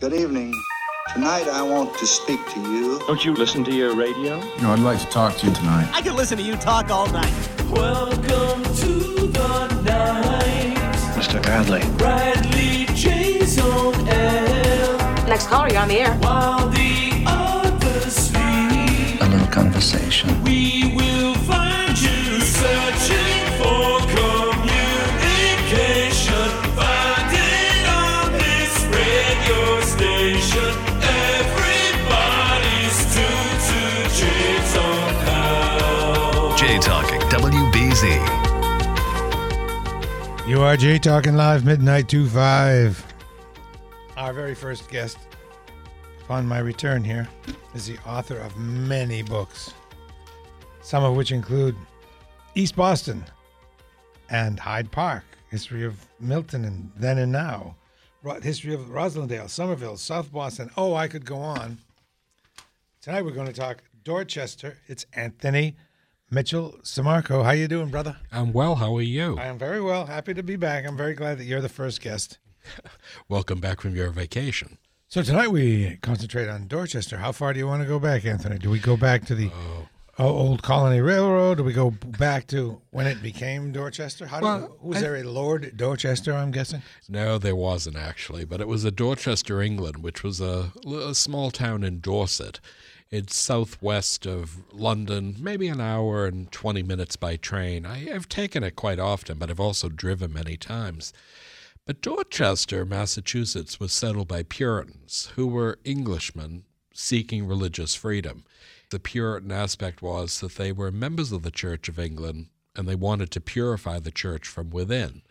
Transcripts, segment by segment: Good evening. Tonight I want to speak to you. Don't you listen to your radio? No, I'd like to talk to you tonight. I could listen to you talk all night. Welcome to the night. Mr. Bradley. Bradley Jason L. Next caller, you're on the air. While the others sleep. A little conversation. We will find you searching for communication. Find it on this radio station. Talking WBZ. You are Jay Talking Live, midnight 25. Our very first guest upon my return here is the author of many books, some of which include East Boston and Hyde Park, History of Milton and Then and Now, History of Roslindale, Somerville, South Boston. Oh, I could go on. Tonight we're going to talk Dorchester. It's Anthony Mitchell Samarco. How you doing, brother? I'm well. How are you? I am very well. Happy to be back. I'm very glad that you're the first guest. Welcome back from your vacation. So tonight we concentrate on Dorchester. How far do you want to go back, Anthony? Do we go back to the Old Colony Railroad? Do we go back to when it became Dorchester? Was there a Lord Dorchester, I'm guessing? No, there wasn't, actually. But it was a Dorchester, England, which was a small town in Dorset. It's southwest of London, maybe an hour and 20 minutes by train. I've taken it quite often, but I've also driven many times. But Dorchester, Massachusetts, was settled by Puritans, who were Englishmen seeking religious freedom. The Puritan aspect was that they were members of the Church of England, and they wanted to purify the church from within.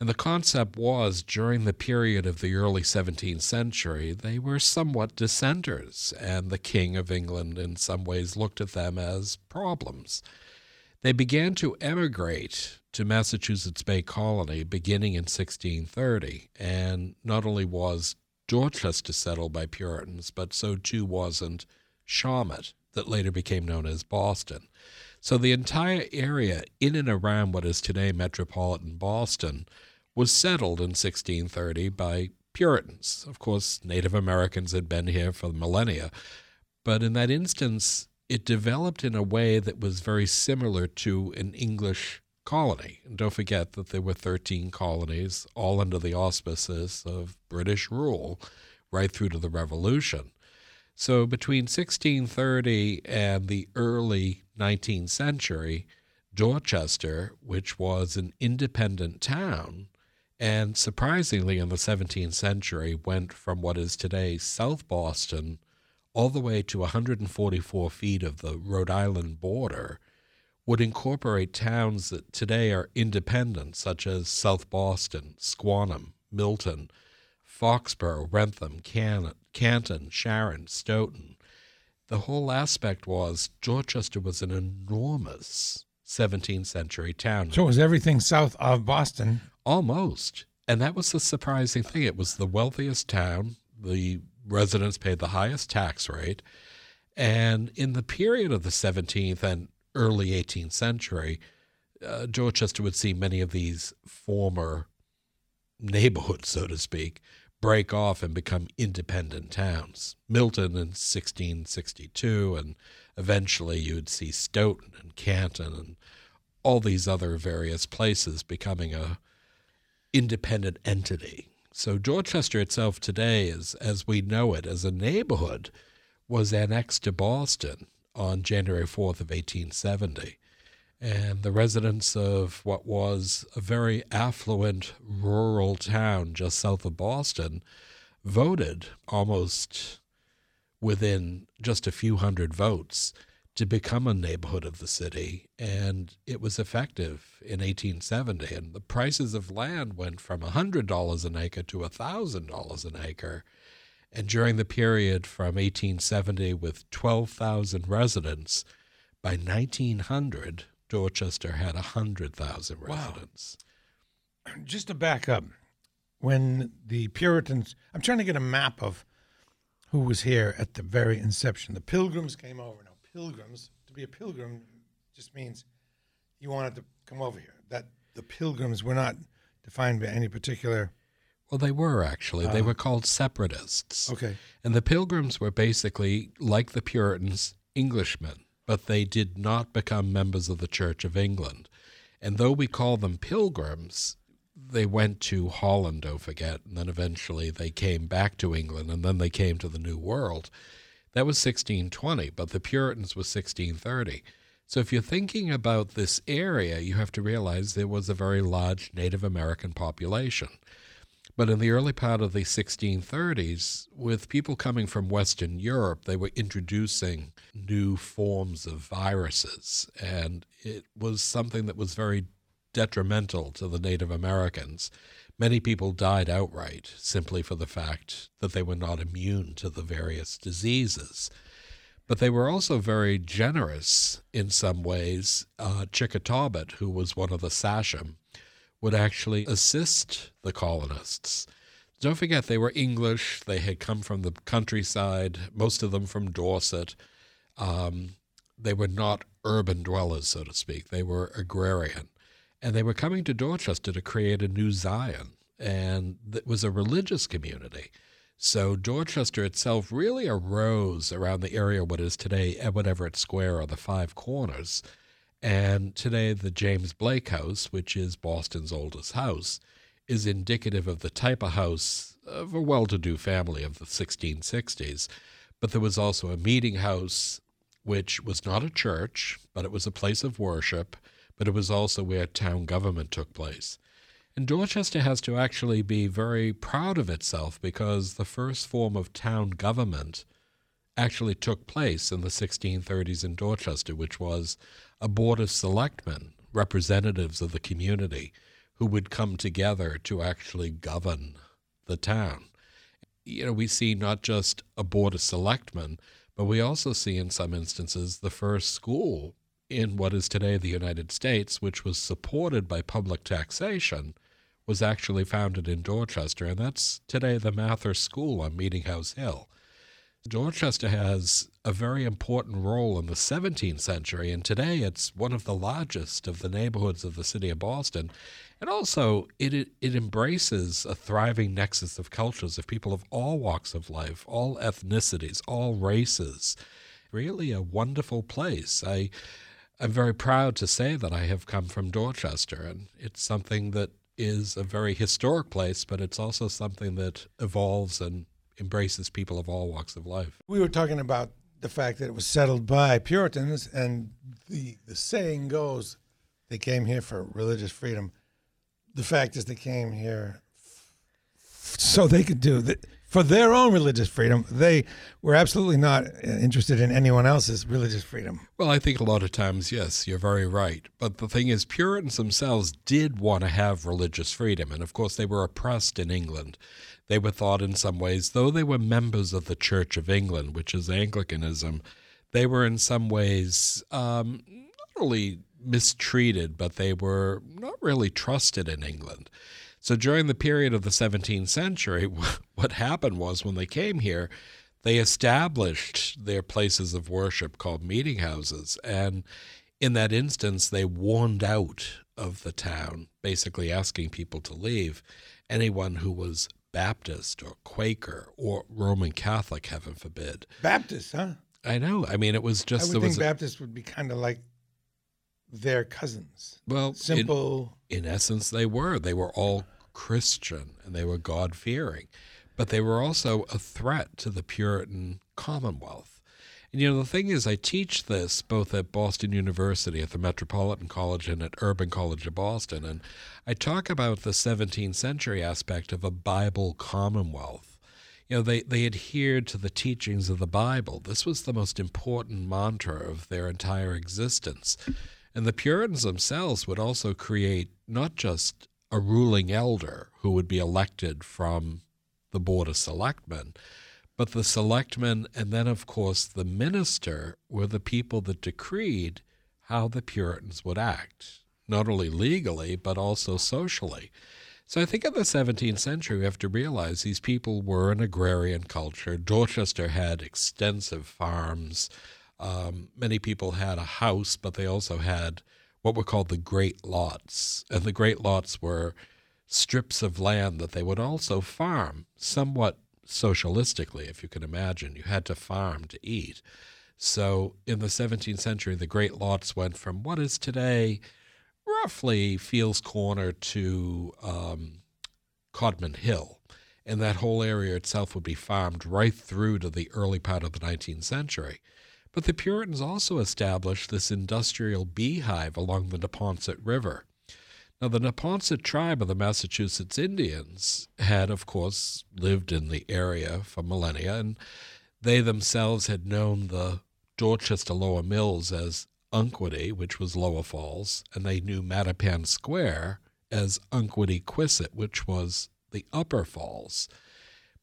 And the concept was, during the period of the early 17th century, they were somewhat dissenters, and the King of England in some ways looked at them as problems. They began to emigrate to Massachusetts Bay Colony beginning in 1630, and not only was Dorchester settled by Puritans, but so too wasn't Shawmut, that later became known as Boston. So the entire area in and around what is today metropolitan Boston was settled in 1630 by Puritans. Of course, Native Americans had been here for millennia, but in that instance, it developed in a way that was very similar to an English colony. And don't forget that there were 13 colonies, all under the auspices of British rule, right through to the Revolution. So between 1630 and the early 19th century, Dorchester, which was an independent town, and surprisingly in the 17th century went from what is today South Boston all the way to 144 feet of the Rhode Island border, would incorporate towns that today are independent, such as South Boston, Squantum, Milton, Foxborough, Rentham, Canton, Sharon, Stoughton. The whole aspect was Dorchester was an enormous 17th century town. So it was everything south of Boston. Almost. And that was the surprising thing. It was the wealthiest town. The residents paid the highest tax rate. And in the period of the 17th and early 18th century, Dorchester would see many of these former neighborhoods, so to speak, break off and become independent towns. Milton in 1662, and eventually you'd see Stoughton and Canton and all these other various places becoming a independent entity. So Dorchester itself today, is, as we know it, as a neighborhood, was annexed to Boston on January 4th of 1870. And the residents of what was a very affluent rural town just south of Boston voted almost within just a few hundred votes to become a neighborhood of the city, and it was effective in 1870. And the prices of land went from $100 an acre to $1,000 an acre, and during the period from 1870 with 12,000 residents, by 1900, Dorchester had 100,000 residents. Wow. Just to back up, when the Puritans, I'm trying to get a map of who was here at the very inception. The Pilgrims came over. Now, Pilgrims, to be a pilgrim just means you wanted to come over here. That the Pilgrims were not defined by any particular... Well, they were, actually. They were called separatists. Okay. And the Pilgrims were basically, like the Puritans, Englishmen, but they did not become members of the Church of England. And though we call them Pilgrims, they went to Holland, don't forget, and then eventually they came back to England, and then they came to the New World. That was 1620, but the Puritans were 1630. So if you're thinking about this area, you have to realize there was a very large Native American population. But in the early part of the 1630s, with people coming from Western Europe, they were introducing new forms of viruses, and it was something that was very detrimental to the Native Americans. Many people died outright simply for the fact that they were not immune to the various diseases. But they were also very generous in some ways. Chickatobit, who was one of the Sachem, would actually assist the colonists. Don't forget, they were English. They had come from the countryside, most of them from Dorset. They were not urban dwellers, so to speak. They were agrarian. And they were coming to Dorchester to create a new Zion, and it was a religious community. So Dorchester itself really arose around the area what is today Edward Everett Square or the Five Corners, and today the James Blake House, which is Boston's oldest house, is indicative of the type of house of a well-to-do family of the 1660s. But there was also a meeting house, which was not a church, but it was a place of worship, but it was also where town government took place. And Dorchester has to actually be very proud of itself because the first form of town government actually took place in the 1630s in Dorchester, which was a board of selectmen, representatives of the community, who would come together to actually govern the town. You know, we see not just a board of selectmen, but we also see in some instances the first school in what is today the United States, which was supported by public taxation, was actually founded in Dorchester, and that's today the Mather School on Meeting House Hill. Dorchester has a very important role in the 17th century, and today it's one of the largest of the neighborhoods of the city of Boston. And also, it embraces a thriving nexus of cultures of people of all walks of life, all ethnicities, all races. Really a wonderful place. I'm very proud to say that I have come from Dorchester, and it's something that is a very historic place, but it's also something that evolves and embraces people of all walks of life. We were talking about the fact that it was settled by Puritans, and the saying goes, they came here for religious freedom. The fact is they came here so they could do that. For their own religious freedom, they were absolutely not interested in anyone else's religious freedom. Well, I think a lot of times, yes, you're very right. But the thing is, Puritans themselves did want to have religious freedom. And, of course, they were oppressed in England. They were thought in some ways, though they were members of the Church of England, which is Anglicanism, they were in some ways not only mistreated, but they were not really trusted in England. So during the period of the 17th century, what happened was when they came here, they established their places of worship called meeting houses. And in that instance, they warned out of the town, basically asking people to leave. Anyone who was Baptist or Quaker or Roman Catholic, heaven forbid. Baptist, huh? I know. I mean, it was just... I think Baptists would be kind of like their cousins. Well, simple... In essence, they were. They were all Christian, and they were God-fearing. But they were also a threat to the Puritan Commonwealth. And, you know, the thing is, I teach this both at Boston University, at the Metropolitan College, and at Urban College of Boston. And I talk about the 17th century aspect of a Bible Commonwealth. You know, they adhered to the teachings of the Bible. This was the most important mantra of their entire existence. And the Puritans themselves would also create not just a ruling elder who would be elected from the Board of Selectmen, But the selectmen and then, of course, the minister were the people that decreed how the Puritans would act, not only legally but also socially. So I think in the 17th century, we have to realize these people were an agrarian culture. Dorchester had extensive farms. Many people had a house, but they also had what were called the great lots. And the great lots were strips of land that they would also farm, somewhat socialistically, if you can imagine. You had to farm to eat. So in the 17th century, the great lots went from what is today roughly Fields Corner to Codman Hill, and that whole area itself would be farmed right through to the early part of the 19th century. But the Puritans also established this industrial beehive along the Neponset River. Now, the Neponset tribe of the Massachusetts Indians had, of course, lived in the area for millennia, and they themselves had known the Dorchester Lower Mills as Unquity, which was Lower Falls, and they knew Mattapan Square as Unquity-Quisset, which was the Upper Falls.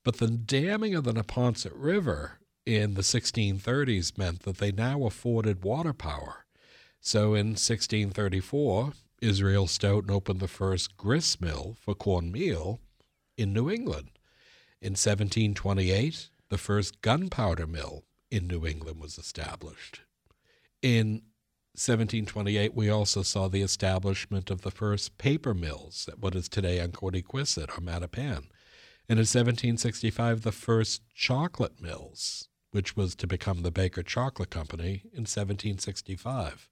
But the damming of the Neponset River in the 1630s meant that they now afforded water power. So in 1634, Israel Stoughton opened the first grist mill for cornmeal in New England. In 1728, the first gunpowder mill in New England was established. In 1728, we also saw the establishment of the first paper mills at what is today Unquity-Quisset or Mattapan. And in 1765, the first chocolate mills, which was to become the Baker Chocolate Company in 1765.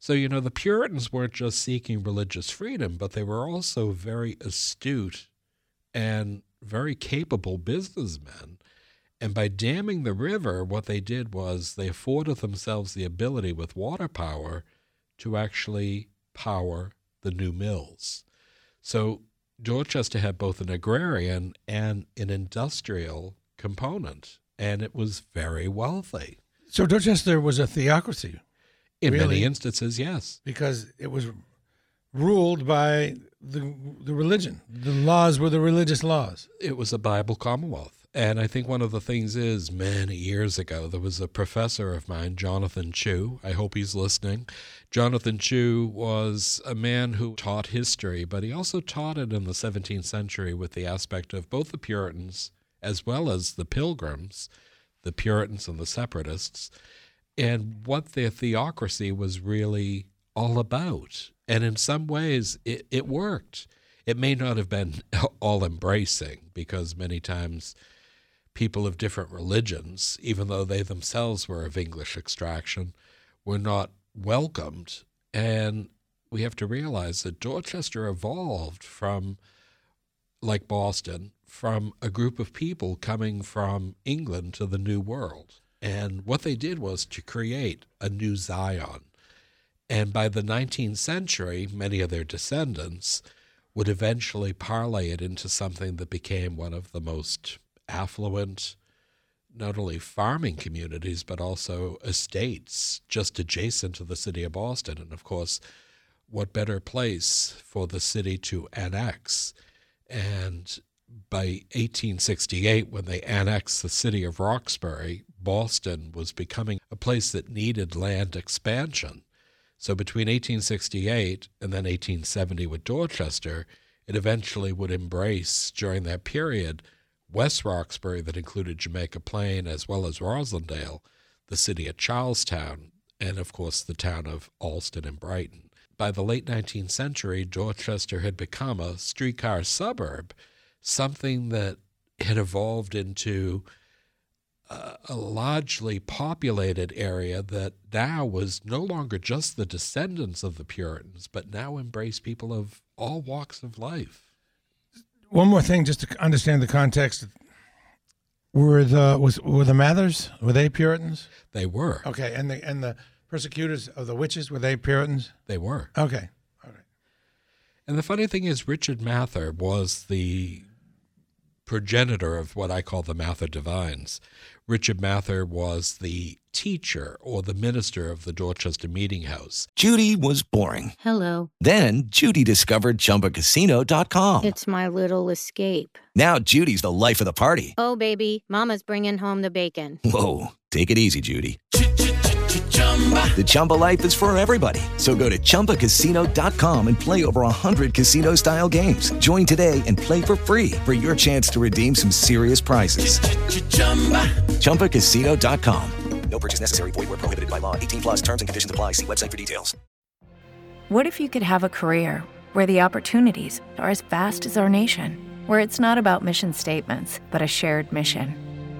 So, you know, the Puritans weren't just seeking religious freedom, but they were also very astute and very capable businessmen. And by damming the river, what they did was they afforded themselves the ability with water power to actually power the new mills. So Dorchester had both an agrarian and an industrial component, and it was very wealthy. So Dorchester was a theocracy. In many instances, yes. Because it was ruled by the religion. The laws were the religious laws. It was a Bible commonwealth. And I think one of the things is, many years ago, there was a professor of mine, Jonathan Chu. I hope he's listening. Jonathan Chu was a man who taught history, but he also taught it in the 17th century with the aspect of both the Puritans as well as the Pilgrims, the Puritans and the Separatists, and what their theocracy was really all about. And in some ways, it worked. It may not have been all-embracing, because many times people of different religions, even though they themselves were of English extraction, were not welcomed. And we have to realize that Dorchester evolved from, like Boston, from a group of people coming from England to the New World. And what they did was to create a new Zion. And by the 19th century, many of their descendants would eventually parlay it into something that became one of the most affluent, not only farming communities, but also estates just adjacent to the city of Boston. And, of course, what better place for the city to annex? And by 1868, when they annexed the city of Roxbury, Boston was becoming a place that needed land expansion. So between 1868 and then 1870 with Dorchester, it eventually would embrace, during that period, West Roxbury, that included Jamaica Plain as well as Roslindale, the city of Charlestown, and, of course, the town of Alston and Brighton. By the late 19th century, Dorchester had become a streetcar suburb, something that had evolved into a largely populated area that now was no longer just the descendants of the Puritans, but now embraced people of all walks of life. One more thing, just to understand the context. Were the Mathers, were they Puritans? They were. Okay, and the persecutors of the witches, were they Puritans? They were. Okay, all right. And the funny thing is, Richard Mather was the progenitor of what I call the Mather Divines. Richard Mather was the teacher or the minister of the Dorchester Meeting House. Judy was boring. Hello. Then Judy discovered ChumbaCasino.com. It's my little escape. Now Judy's the life of the party. Oh, baby, mama's bringing home the bacon. Whoa, take it easy, Judy. The Chumba life is for everybody. So go to ChumbaCasino.com and play over 100 casino-style games. Join today and play for free for your chance to redeem some serious prizes. Ch-ch-chumba. ChumbaCasino.com. No purchase necessary. Void where prohibited by law. 18 plus terms and conditions apply. See website for details. What if you could have a career where the opportunities are as vast as our nation, where it's not about mission statements, but a shared mission?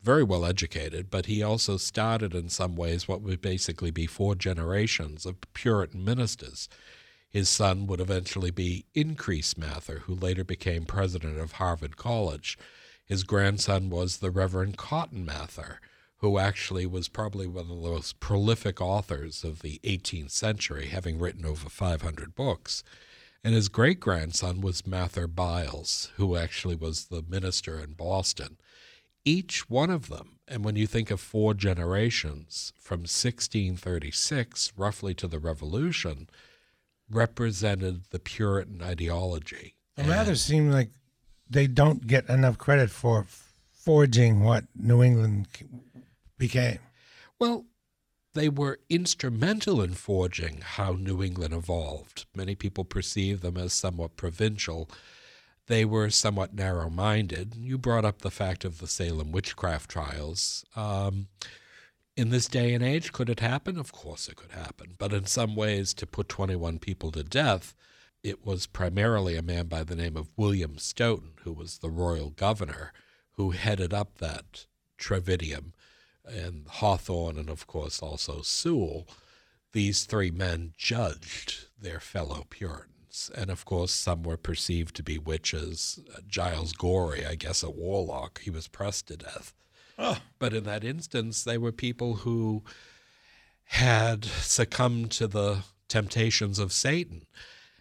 very well educated, but he also started in some ways what would basically be four generations of Puritan ministers. His son would eventually be Increase Mather, who later became president of Harvard College. His grandson was the Reverend Cotton Mather, who actually was probably one of the most prolific authors of the 18th century, having written over 500 books. And his great-grandson was Mather Byles, who actually was the minister in Boston. Each one of them, and when you think of four generations, from 1636 roughly to the Revolution, represented the Puritan ideology. It rather seemed like they don't get enough credit for forging what New England became. Well, they were instrumental in forging how New England evolved. Many people perceive them as somewhat provincial. They were somewhat narrow-minded. You brought up the fact of the Salem witchcraft trials. In this day and age, could it happen? Of course it could happen. But in some ways, to put 21 people to death, it was primarily a man by the name of William Stoughton, who was the royal governor, who headed up that Trividium, and Hawthorne, and of course also Sewall. These three men judged their fellow Puritans. And of course, some were perceived to be witches. Giles Gorey, I guess a warlock, he was pressed to death. Oh. But in that instance, they were people who had succumbed to the temptations of Satan.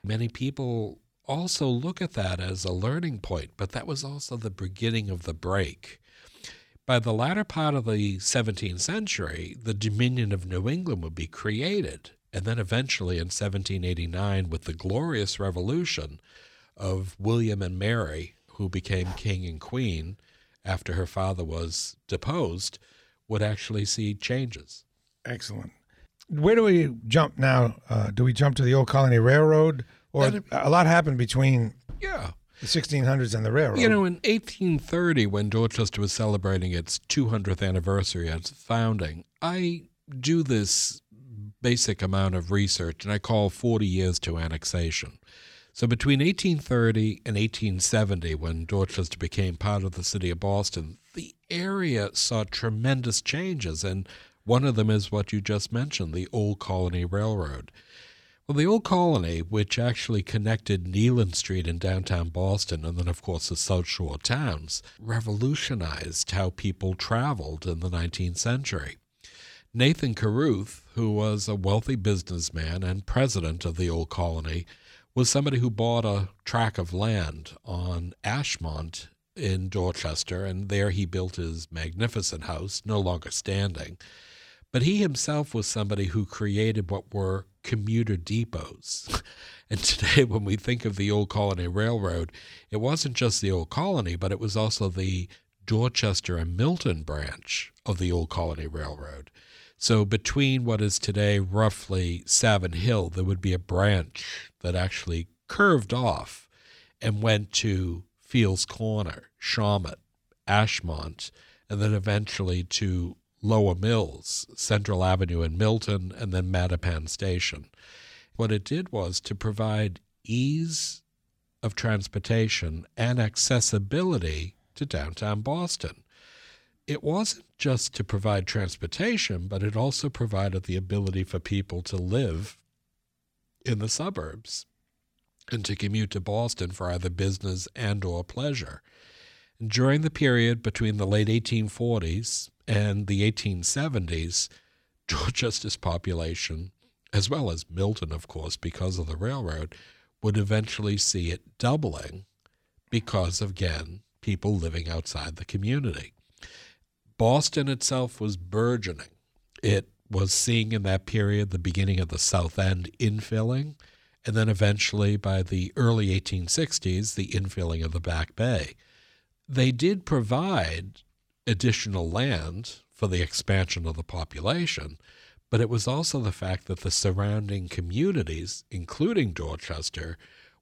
Many people also look at that as a learning point, but that was also the beginning of the break. By the latter part of the 17th century, the Dominion of New England would be created, and then eventually in 1789 with the Glorious Revolution of William and Mary, who became king and queen after her father was deposed, would actually see changes. Excellent. Where do we jump now? Do we jump to the Old Colony Railroad? Or a lot happened between... Yeah. The 1600s and the railroad. You know, in 1830, when Dorchester was celebrating its 200th anniversary of its founding, I do this basic amount of research, and I call 40 years to annexation. So between 1830 and 1870, when Dorchester became part of the city of Boston, the area saw tremendous changes, and one of them is what you just mentioned, the Old Colony Railroad. Well, the Old Colony, which actually connected Neyland Street in downtown Boston and then, of course, the South Shore towns, revolutionized how people traveled in the 19th century. Nathan Carruth, who was a wealthy businessman and president of the Old Colony, was somebody who bought a tract of land on Ashmont in Dorchester, and there he built his magnificent house, no longer standing. But he himself was somebody who created what were commuter depots. And today, when we think of the Old Colony Railroad, it wasn't just the Old Colony, but it was also the Dorchester and Milton branch of the Old Colony Railroad. So between what is today roughly Savin Hill, there would be a branch that actually curved off and went to Fields Corner, Shawmut, Ashmont, and then eventually to Lower Mills, Central Avenue in Milton, and then Mattapan Station. What it did was to provide ease of transportation and accessibility to downtown Boston. It wasn't just to provide transportation, but it also provided the ability for people to live in the suburbs and to commute to Boston for either business and or pleasure. And during the period between the late 1840s and the 1870s, Dorchester's population, as well as Milton, of course, because of the railroad, would eventually see it doubling because of, again, people living outside the community. Boston itself was burgeoning. It was seeing in that period the beginning of the South End infilling, and then eventually by the early 1860s, the infilling of the Back Bay. They did provide additional land for the expansion of the population, but it was also the fact that the surrounding communities, including Dorchester,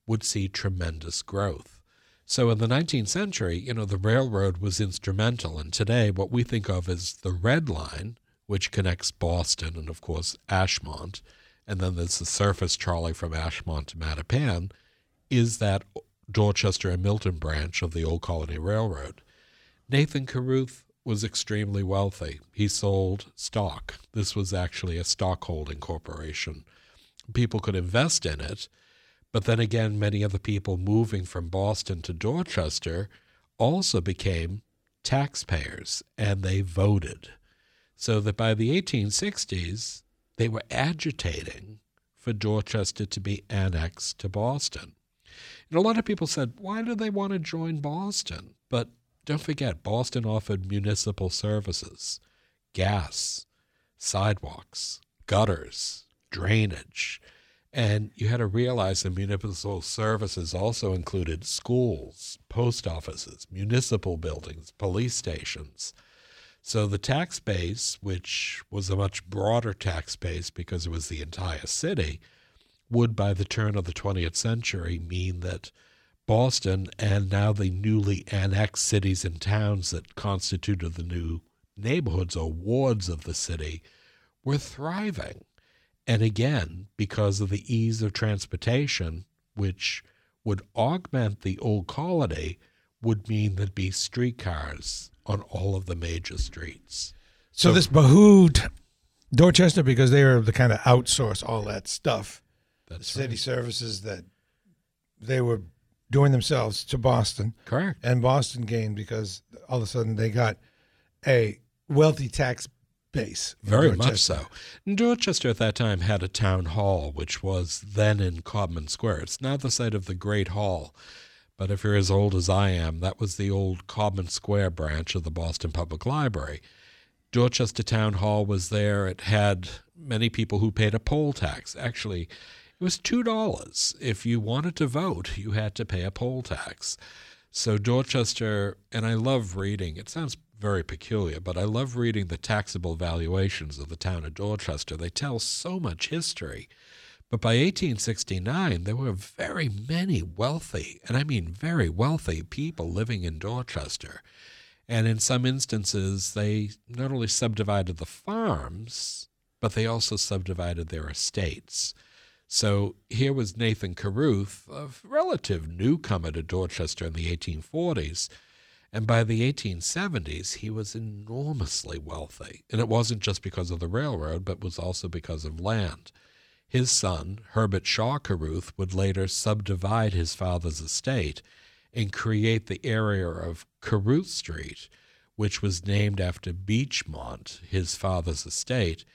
would see tremendous growth. So in the 19th century, the railroad was instrumental. And today what we think of as the Red Line, which connects Boston and, of course, Ashmont, and then there's the surface trolley from Ashmont to Mattapan, is that Dorchester and Milton branch of the Old Colony Railroad. Nathan Carruth was extremely wealthy. He sold stock. This was actually a stockholding corporation. People could invest in it, but then again, many of the people moving from Boston to Dorchester also became taxpayers, and they voted. So that by the 1860s, they were agitating for Dorchester to be annexed to Boston. And a lot of people said, why do they want to join Boston? But don't forget, Boston offered municipal services, gas, sidewalks, gutters, drainage. And you had to realize the municipal services also included schools, post offices, municipal buildings, police stations. So the tax base, which was a much broader tax base because it was the entire city, would by the turn of the 20th century mean that Boston and now the newly annexed cities and towns that constituted the new neighborhoods or wards of the city were thriving. And again, because of the ease of transportation, which would augment the Old Colony, would mean there'd be streetcars on all of the major streets. So this behooved Dorchester because they were the kind of outsource all that stuff. That's the city right. Services that they were doing themselves to Boston. Correct. And Boston gained because all of a sudden they got a wealthy tax base. Very much so. And Dorchester at that time had a town hall, which was then in Codman Square. It's now the site of the Great Hall. But if you're as old as I am, that was the old Codman Square branch of the Boston Public Library. Dorchester Town Hall was there. It had many people who paid a poll tax. Actually, it was $2. If you wanted to vote, you had to pay a poll tax. So Dorchester, and I love reading, it sounds very peculiar, but I love reading the taxable valuations of the town of Dorchester. They tell so much history. But by 1869, there were very many wealthy, and I mean very wealthy, people living in Dorchester. And in some instances, they not only subdivided the farms, but they also subdivided their estates. So here was Nathan Carruth, a relative newcomer to Dorchester in the 1840s. And by the 1870s, he was enormously wealthy. And it wasn't just because of the railroad, but was also because of land. His son, Herbert Shaw Carruth, would later subdivide his father's estate and create the area of Carruth Street, which was named after Beachmont, his father's estate,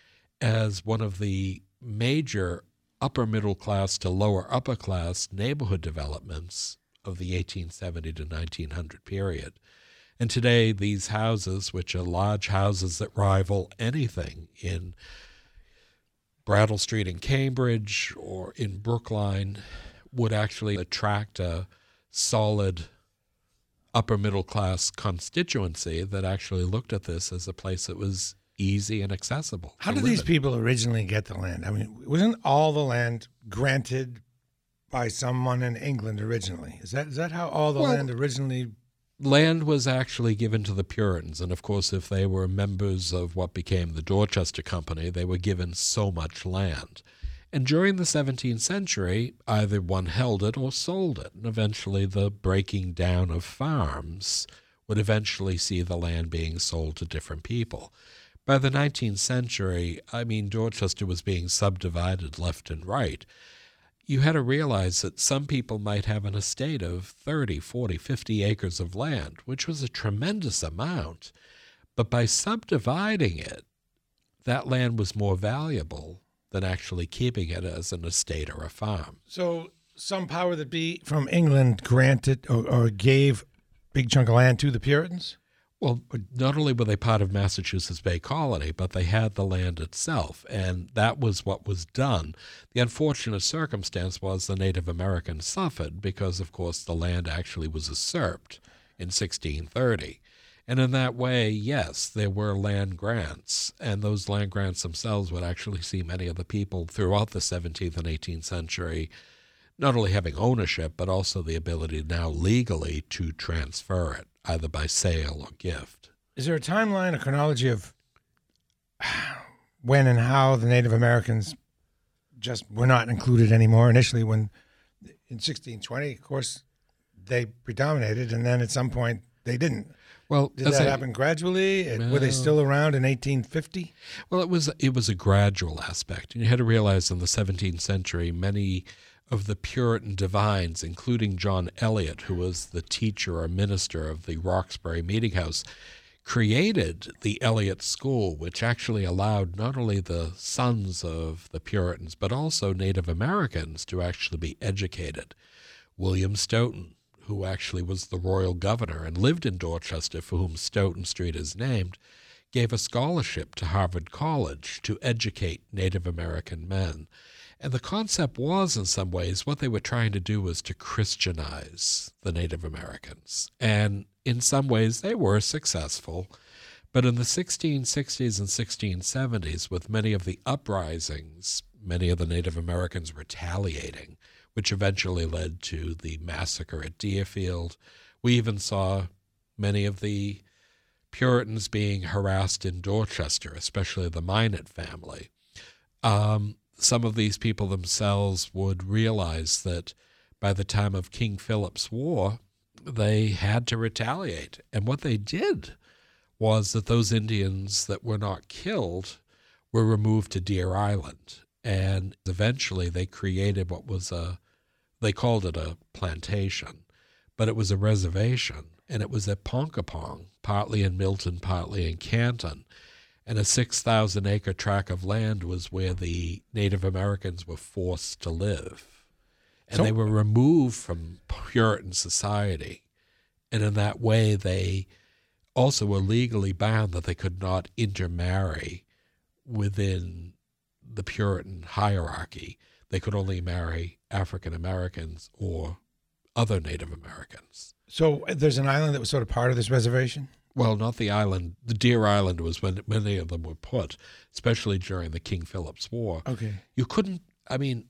as one of the major upper-middle class to lower-upper class neighborhood developments of the 1870 to 1900 period. And today, these houses, which are large houses that rival anything in Brattle Street in Cambridge or in Brookline, would actually attract a solid upper-middle class constituency that actually looked at this as a place that was easy and accessible. How did these people originally get the land? I mean, wasn't all the land granted by someone in England originally? Is that how all the land originally? Land was actually given to the Puritans, and of course if they were members of what became the Dorchester Company, they were given so much land. And during the 17th century, either one held it or sold it, and eventually the breaking down of farms would eventually see the land being sold to different people. By the 19th century, Dorchester was being subdivided left and right. You had to realize that some people might have an estate of 30, 40, 50 acres of land, which was a tremendous amount. But by subdividing it, that land was more valuable than actually keeping it as an estate or a farm. So some power that be from England granted or gave big chunk of land to the Puritans? Well, not only were they part of Massachusetts Bay Colony, but they had the land itself, and that was what was done. The unfortunate circumstance was the Native Americans suffered because, of course, the land actually was usurped in 1630. And in that way, yes, there were land grants, and those land grants themselves would actually see many of the people throughout the 17th and 18th century not only having ownership, but also the ability now legally to transfer it, either by sale or gift. Is there a timeline, a chronology of when and how the Native Americans just were not included anymore? Initially, when in 1620, of course, they predominated, and then at some point they didn't. Well, did that happen gradually? Were they still around in 1850? Well, it was a gradual aspect, and you had to realize in the 17th century many of the Puritan divines, including John Eliot, who was the teacher or minister of the Roxbury Meeting House, created the Eliot School, which actually allowed not only the sons of the Puritans, but also Native Americans to actually be educated. William Stoughton, who actually was the royal governor and lived in Dorchester, for whom Stoughton Street is named, gave a scholarship to Harvard College to educate Native American men. And the concept was, in some ways, what they were trying to do was to Christianize the Native Americans. And in some ways, they were successful. But in the 1660s and 1670s, with many of the uprisings, many of the Native Americans retaliating, which eventually led to the massacre at Deerfield. We even saw many of the Puritans being harassed in Dorchester, especially the Minot family. Some of these people themselves would realize that by the time of King Philip's War, they had to retaliate. And what they did was that those Indians that were not killed were removed to Deer Island. And eventually they created what was they called it a plantation, but it was a reservation. And it was at Ponkapoag, partly in Milton, partly in Canton. And a 6,000-acre tract of land was where the Native Americans were forced to live. And so, they were removed from Puritan society. And in that way, they also were legally bound that they could not intermarry within the Puritan hierarchy. They could only marry African Americans or other Native Americans. So there's an island that was sort of part of this reservation? Well, not the island. The Deer Island was when many of them were put, especially during the King Philip's War. Okay. You couldn't,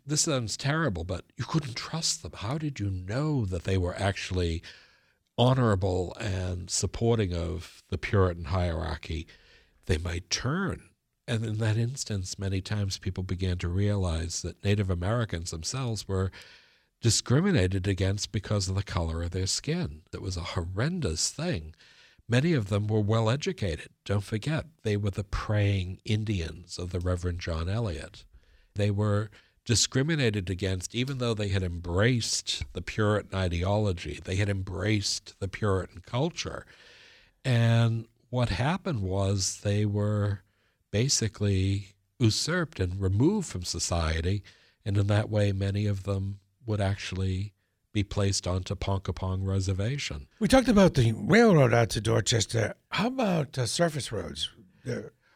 this sounds terrible, but you couldn't trust them. How did you know that they were actually honorable and supporting of the Puritan hierarchy? They might turn. And in that instance, many times people began to realize that Native Americans themselves were discriminated against because of the color of their skin. It was a horrendous thing. Many of them were well-educated. Don't forget, they were the praying Indians of the Reverend John Eliot. They were discriminated against, even though they had embraced the Puritan ideology. They had embraced the Puritan culture. And what happened was they were basically usurped and removed from society, and in that way, many of them would actually be placed onto Ponkapoag Reservation. We talked about the railroad out to Dorchester. How about surface roads?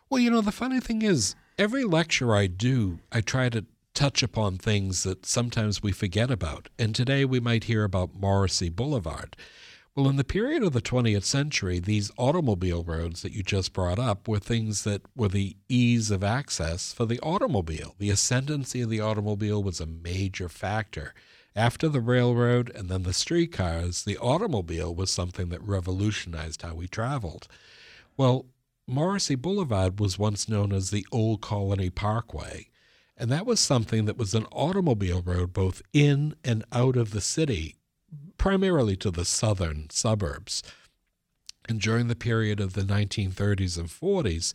Well, the funny thing is, every lecture I do, I try to touch upon things that sometimes we forget about. And today we might hear about Morrissey Boulevard. Well, in the period of the 20th century, these automobile roads that you just brought up were things that were the ease of access for the automobile. The ascendancy of the automobile was a major factor. After the railroad and then the streetcars, the automobile was something that revolutionized how we traveled. Well, Morrissey Boulevard was once known as the Old Colony Parkway, and that was something that was an automobile road both in and out of the city, primarily to the southern suburbs. And during the period of the 1930s and 40s,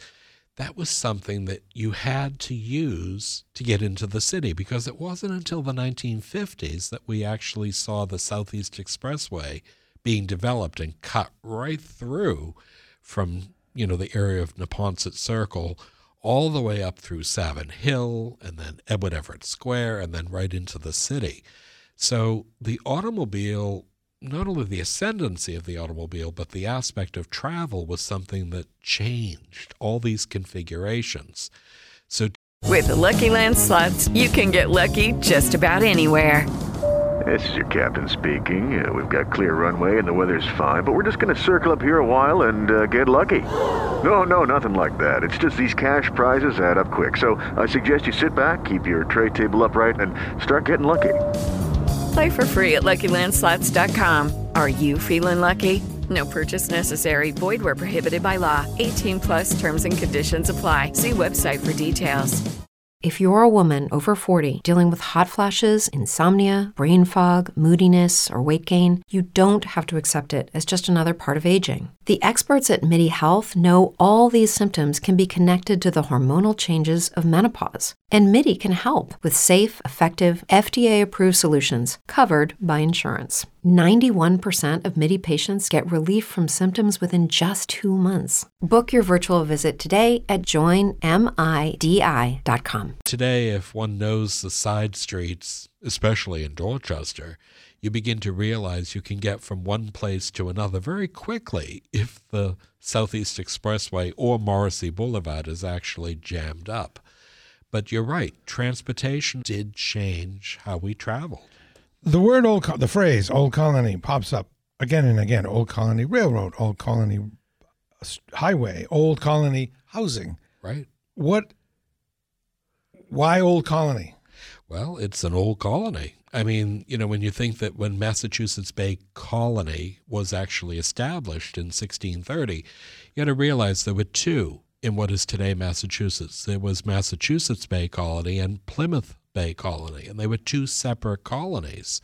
that was something that you had to use to get into the city, because it wasn't until the 1950s that we actually saw the Southeast Expressway being developed and cut right through from, you know, the area of Neponset Circle all the way up through Savin Hill and then Edward Everett Square and then right into the city. So the automobile, not only the ascendancy of the automobile, but the aspect of travel was something that changed all these configurations. So with the Lucky Land Slots, you can get lucky just about anywhere. This is your captain speaking. We've got clear runway and the weather's fine, but we're just going to circle up here a while and get lucky. No, nothing like that. It's just these cash prizes add up quick. So I suggest you sit back, keep your tray table upright, and start getting lucky. Play for free at LuckyLandSlots.com. Are you feeling lucky? No purchase necessary. Void where prohibited by law. 18 plus terms and conditions apply. See website for details. If you're a woman over 40 dealing with hot flashes, insomnia, brain fog, moodiness, or weight gain, you don't have to accept it as just another part of aging. The experts at Midi Health know all these symptoms can be connected to the hormonal changes of menopause, and Midi can help with safe, effective, FDA-approved solutions covered by insurance. 91% of Midi patients get relief from symptoms within just 2 months. Book your virtual visit today at joinmidi.com. Today, if one knows the side streets, especially in Dorchester, you begin to realize you can get from one place to another very quickly if the Southeast Expressway or Morrissey Boulevard is actually jammed up. But you're right, transportation did change how we traveled. The word the phrase Old Colony pops up again and again. Old Colony Railroad, Old Colony Highway, Old Colony housing. Right. Why Old Colony? Well, it's an old colony. I mean, you know, when you think that when Massachusetts Bay Colony was actually established in 1630, you had to realize there were two in what is today Massachusetts. There was Massachusetts Bay Colony and Plymouth Bay Colony, and they were two separate colonies.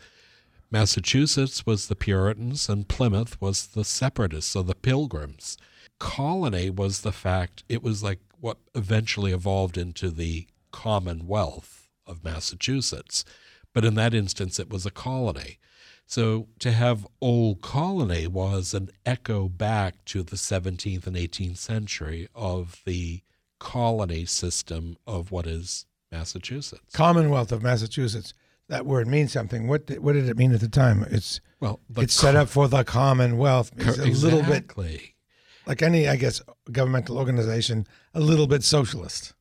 Massachusetts was the Puritans, and Plymouth was the Separatists, or the Pilgrims. Colony was the fact it was like what eventually evolved into the Commonwealth of Massachusetts. But in that instance, it was a colony. So to have Old Colony was an echo back to the 17th and 18th century of the colony system of what is Massachusetts. Commonwealth of Massachusetts. That word means something. What did it mean at the time? It's set up for the Commonwealth. It's exactly. A little bit like any, I guess, governmental organization, a little bit socialist.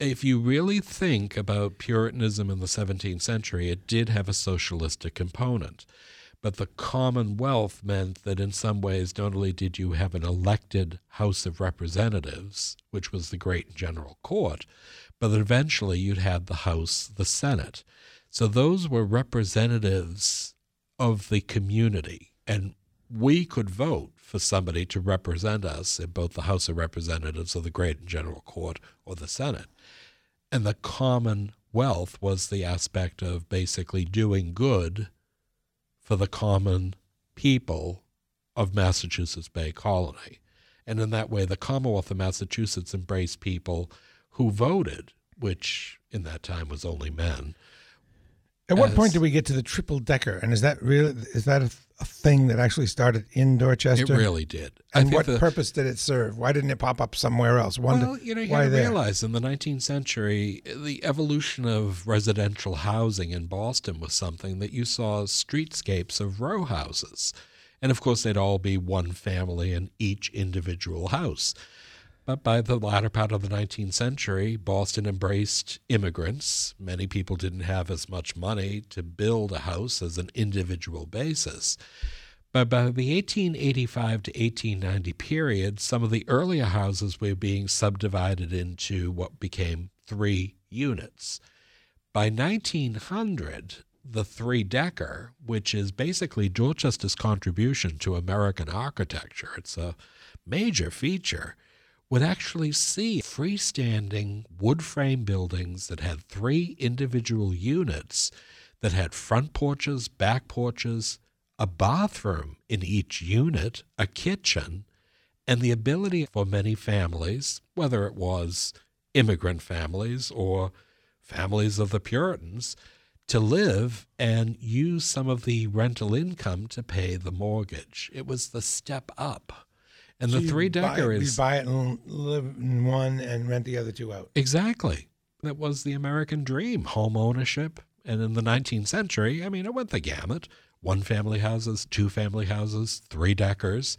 If you really think about Puritanism in the 17th century, it did have a socialistic component. But the Commonwealth meant that in some ways, not only did you have an elected House of Representatives, which was the Great General Court, but eventually you'd had the House, the Senate. So those were representatives of the community. And we could vote for somebody to represent us in both the House of Representatives or the Great General Court or the Senate. And the Commonwealth was the aspect of basically doing good for the common people of Massachusetts Bay Colony. And in that way, the Commonwealth of Massachusetts embraced people who voted, which in that time was only men. At what point do we get to the triple decker? And is that a thing that actually started in Dorchester? It really did. And what purpose did it serve? Why didn't it pop up somewhere else? You realize in the 19th century, the evolution of residential housing in Boston was something that you saw streetscapes of row houses. And of course, they'd all be one family in each individual house. But by the latter part of the 19th century, Boston embraced immigrants. Many people didn't have as much money to build a house as an individual basis. But by the 1885 to 1890 period, some of the earlier houses were being subdivided into what became 3 units. By 1900, the three-decker, which is basically Dorchester's contribution to American architecture, it's a major feature, would actually see freestanding wood frame buildings that had 3 individual units that had front porches, back porches, a bathroom in each unit, a kitchen, and the ability for many families, whether it was immigrant families or families of the Puritans, to live and use some of the rental income to pay the mortgage. It was the step up. And so the three-decker is... You buy it and live in one and rent the other two out. Exactly. That was the American dream, home ownership. And in the 19th century, I mean, it went the gamut. One-family houses, two-family houses, three-deckers.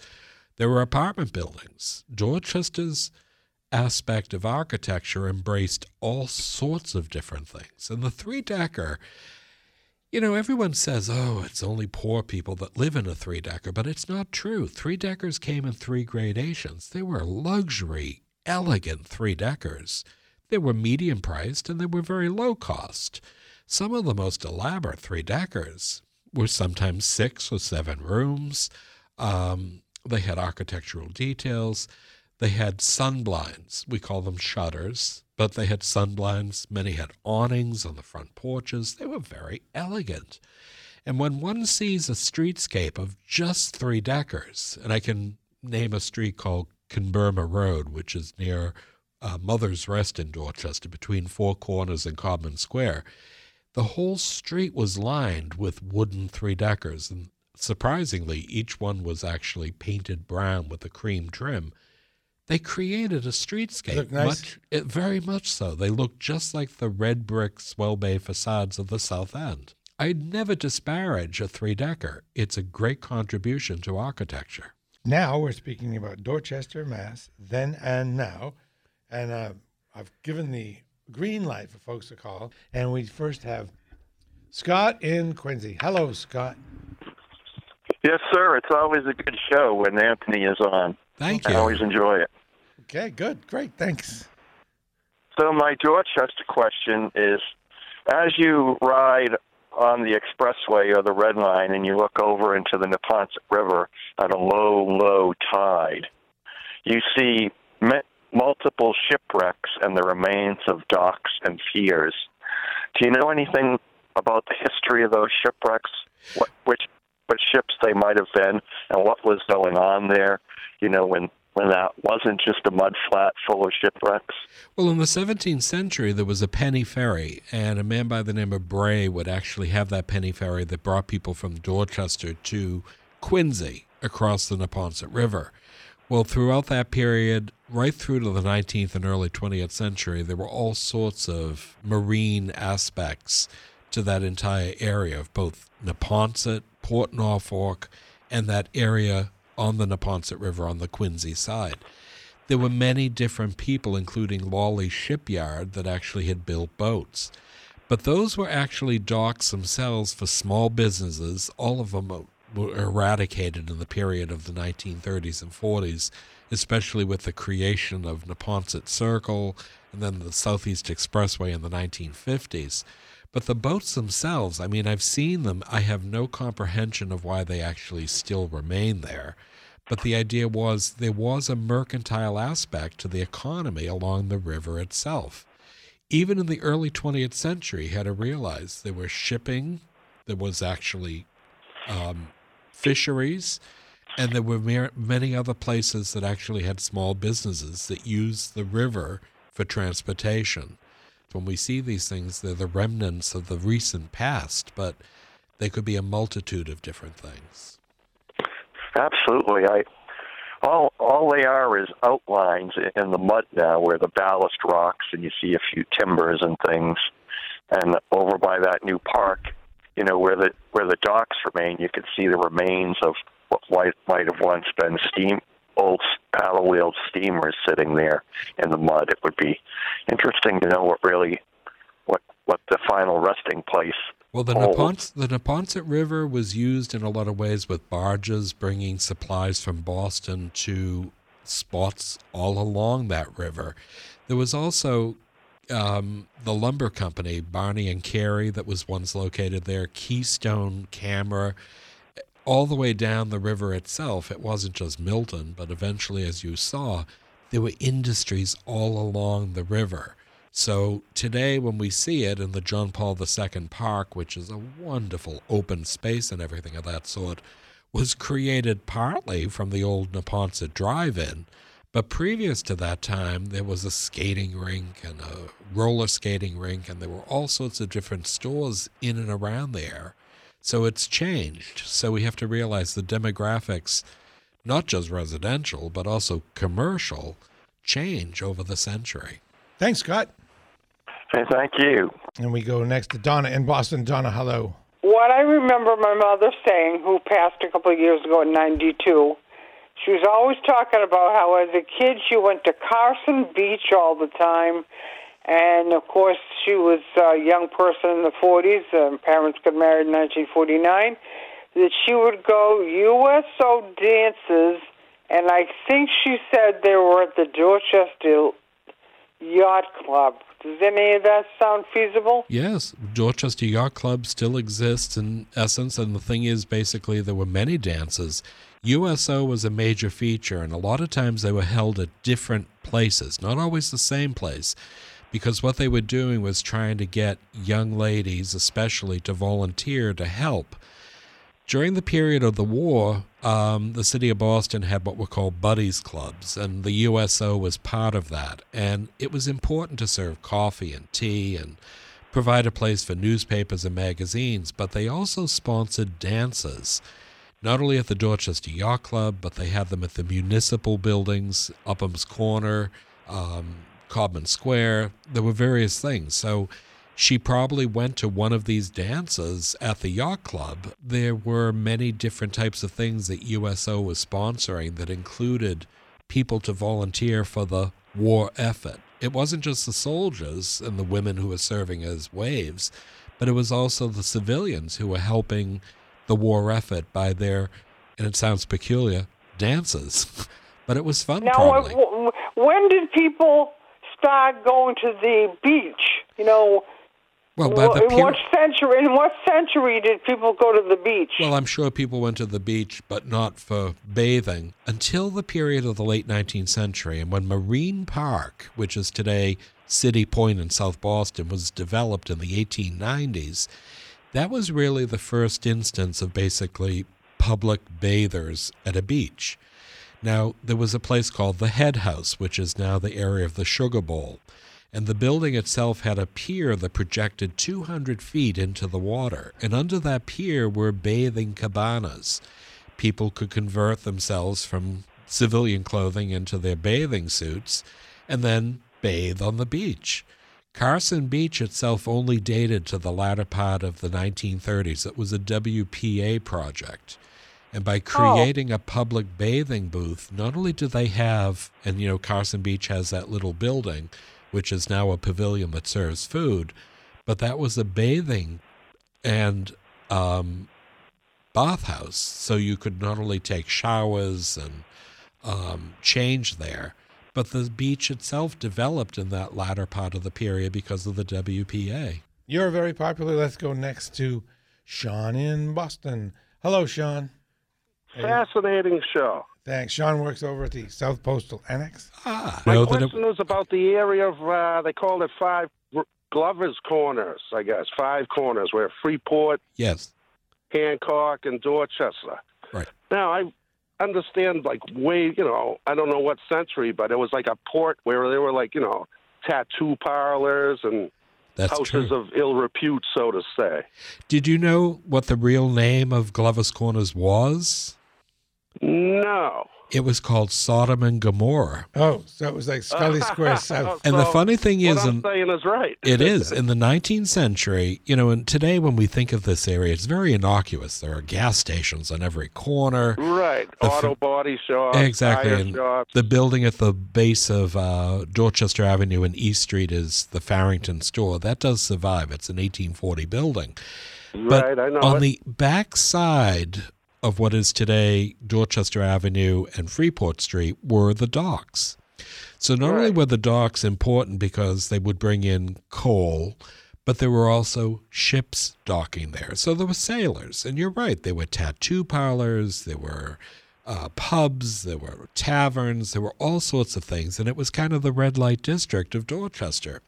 There were apartment buildings. Dorchester's aspect of architecture embraced all sorts of different things. And the three-decker, you know, everyone says, oh, it's only poor people that live in a three-decker, but it's not true. Three-deckers came in three gradations. They were luxury, elegant three-deckers. They were medium-priced, and they were very low-cost. Some of the most elaborate three-deckers were sometimes 6 or 7 rooms. They had architectural details. They had sunblinds. We call them shutters, but they had sunblinds. Many had awnings on the front porches. They were very elegant. And when one sees a streetscape of just three-deckers, and I can name a street called Kinberma Road, which is near Mother's Rest in Dorchester, between Four Corners and Codman Square, the whole street was lined with wooden three-deckers. And surprisingly, each one was actually painted brown with a cream trim. They created a streetscape. Look nice. Very much so. They looked just like the red brick Swell Bay facades of the South End. I'd never disparage a three-decker. It's a great contribution to architecture. Now we're speaking about Dorchester, Mass., then and now. And I've given the green light for folks to call. And we first have Scott in Quincy. Hello, Scott. Yes, sir. It's always a good show when Anthony is on. Thank you. I always enjoy it. Okay, good. Great. Thanks. So my Dorchester question is, as you ride on the expressway or the Red Line and you look over into the Neponset River at a low, low tide, you see multiple shipwrecks and the remains of docks and piers. Do you know anything about the history of those shipwrecks, what ships they might have been and what was going on there, you know, when that wasn't just a mud flat full of shipwrecks? Well, in the 17th century, there was a penny ferry, and a man by the name of Bray would actually have that penny ferry that brought people from Dorchester to Quincy across the Neponset River. Well, throughout that period, right through to the 19th and early 20th century, there were all sorts of marine aspects to that entire area of both Neponset, Port Norfolk, and that area on the Neponset River on the Quincy side. There were many different people, including Lawley Shipyard, that actually had built boats. But those were actually docks themselves for small businesses. All of them were eradicated in the period of the 1930s and 40s, especially with the creation of Neponset Circle and then the Southeast Expressway in the 1950s. But the boats themselves, I mean, I've seen them. I have no comprehension of why they actually still remain there. But the idea was there was a mercantile aspect to the economy along the river itself. Even in the early 20th century, had to realize there was shipping, there was actually fisheries, and there were many other places that actually had small businesses that used the river for transportation. When we see these things, they're the remnants of the recent past, but they could be a multitude of different things. Absolutely. All they are is outlines in the mud now where the ballast rocks and you see a few timbers and things. And over by that new park, you know, where the docks remain, you can see the remains of what might have once been old paddle-wheeled steamers sitting there in the mud. It would be interesting to know what the final resting place. Well, the Neponset River was used in a lot of ways with barges bringing supplies from Boston to spots all along that river. There was also the lumber company, Barney and Carey, that was once located there, Keystone Camera. All the way down the river itself, it wasn't just Milton, but eventually, as you saw, there were industries all along the river. So today, when we see it in the John Paul II Park, which is a wonderful open space and everything of that sort, was created partly from the old Neponset Drive-In, but previous to that time, there was a skating rink and a roller skating rink, and there were all sorts of different stores in and around there. So it's changed. So we have to realize the demographics, not just residential, but also commercial, change over the century. Thanks, Scott. Hey, thank you. And we go next to Donna in Boston. Donna, hello. What I remember my mother saying, who passed a couple of years ago in 92, she was always talking about how as a kid she went to Carson Beach all the time. And, of course, she was a young person in the 40s. Parents got married in 1949. That she would go USO dances, and I think she said they were at the Dorchester Yacht Club. Does any of that sound feasible? Yes. Dorchester Yacht Club still exists in essence, and the thing is, basically, there were many dances. USO was a major feature, and a lot of times they were held at different places, not always the same place, because what they were doing was trying to get young ladies, especially, to volunteer to help. During the period of the war, the city of Boston had what were called buddies clubs, and the USO was part of that. And it was important to serve coffee and tea and provide a place for newspapers and magazines, but they also sponsored dances, not only at the Dorchester Yacht Club, but they had them at the municipal buildings, Upham's Corner, Codman Square. There were various things. So she probably went to one of these dances at the yacht club. There were many different types of things that USO was sponsoring that included people to volunteer for the war effort. It wasn't just the soldiers and the women who were serving as wives, but it was also the civilians who were helping the war effort by their, and it sounds peculiar, dances. But it was fun, probably. Now, when did people start going to the beach? You know, well, in what century did people go to the beach? Well, I'm sure people went to the beach, but not for bathing, until the period of the late 19th century. And when Marine Park, which is today City Point in South Boston, was developed in the 1890s, that was really the first instance of basically public bathers at a beach. Now, there was a place called the Head House, which is now the area of the Sugar Bowl. And the building itself had a pier that projected 200 feet into the water. And under that pier were bathing cabanas. People could convert themselves from civilian clothing into their bathing suits and then bathe on the beach. Carson Beach itself only dated to the latter part of the 1930s. It was a WPA project. And by creating a public bathing booth, not only do they have, and you know, Carson Beach has that little building, which is now a pavilion that serves food, but that was a bathing and bathhouse, so you could not only take showers and change there, but the beach itself developed in that latter part of the period because of the WPA. You're very popular. Let's go next to Sean in Boston. Hello, Sean. Fascinating show. Thanks. Sean works over at the South Postal Annex. My question is about the area of, they call it Glover's Corners, I guess. Five Corners, where Freeport, yes, Hancock, and Dorchester. Right. Now, I understand, like, way, you know, I don't know what century, but it was like a port where there were, like, you know, tattoo parlors and houses of ill repute, so to say. Did you know what the real name of Glover's Corners was? No. It was called Sodom and Gomorrah. Oh, so it was like Scully Square South. And so the funny thing is, what I'm saying is right. It is. In the 19th century, you know, and today when we think of this area, it's very innocuous. There are gas stations on every corner. Right. Auto body shops. Exactly. And shops. The building at the base of Dorchester Avenue and East Street is the Farrington store. That does survive. It's an 1840 building. Right, but I know. On the backside of what is today Dorchester Avenue and Freeport Street were the docks. So not only were the docks important because they would bring in coal, but there were also ships docking there. So there were sailors, and you're right, there were tattoo parlors, there were pubs, there were taverns, there were all sorts of things, and it was kind of the red light district of Dorchester.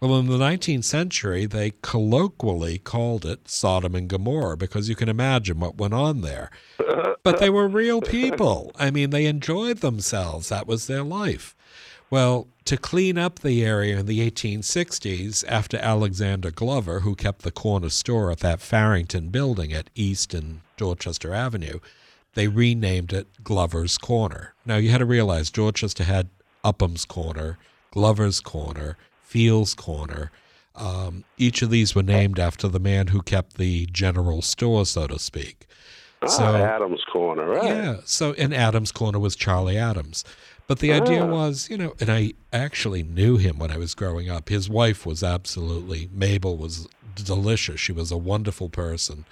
Well, in the 19th century, they colloquially called it Sodom and Gomorrah because you can imagine what went on there. But they were real people. I mean, they enjoyed themselves. That was their life. Well, to clean up the area in the 1860s, after Alexander Glover, who kept the corner store at that Farrington building at East and Dorchester Avenue, they renamed it Glover's Corner. Now, you had to realize Dorchester had Upham's Corner, Glover's Corner, Fields Corner. Each of these were named after the man who kept the general store, so to speak. Adams Corner, right. Yeah, so in Adams Corner was Charlie Adams. But the idea was, you know, and I actually knew him when I was growing up. His wife was absolutely, Mabel was delicious. She was a wonderful person.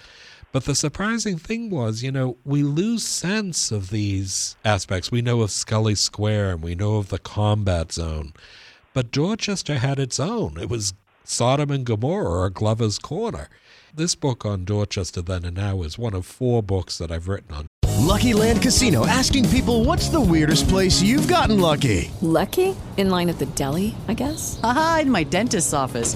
But the surprising thing was, you know, we lose sense of these aspects. We know of Scully Square and we know of the combat zone. But Dorchester had its own. It was Sodom and Gomorrah or Glover's Corner. This book on Dorchester then and now is one of 4 books that I've written on. Lucky Land Casino, asking people, what's the weirdest place you've gotten lucky? Lucky? In line at the deli, I guess? Aha, in my dentist's office.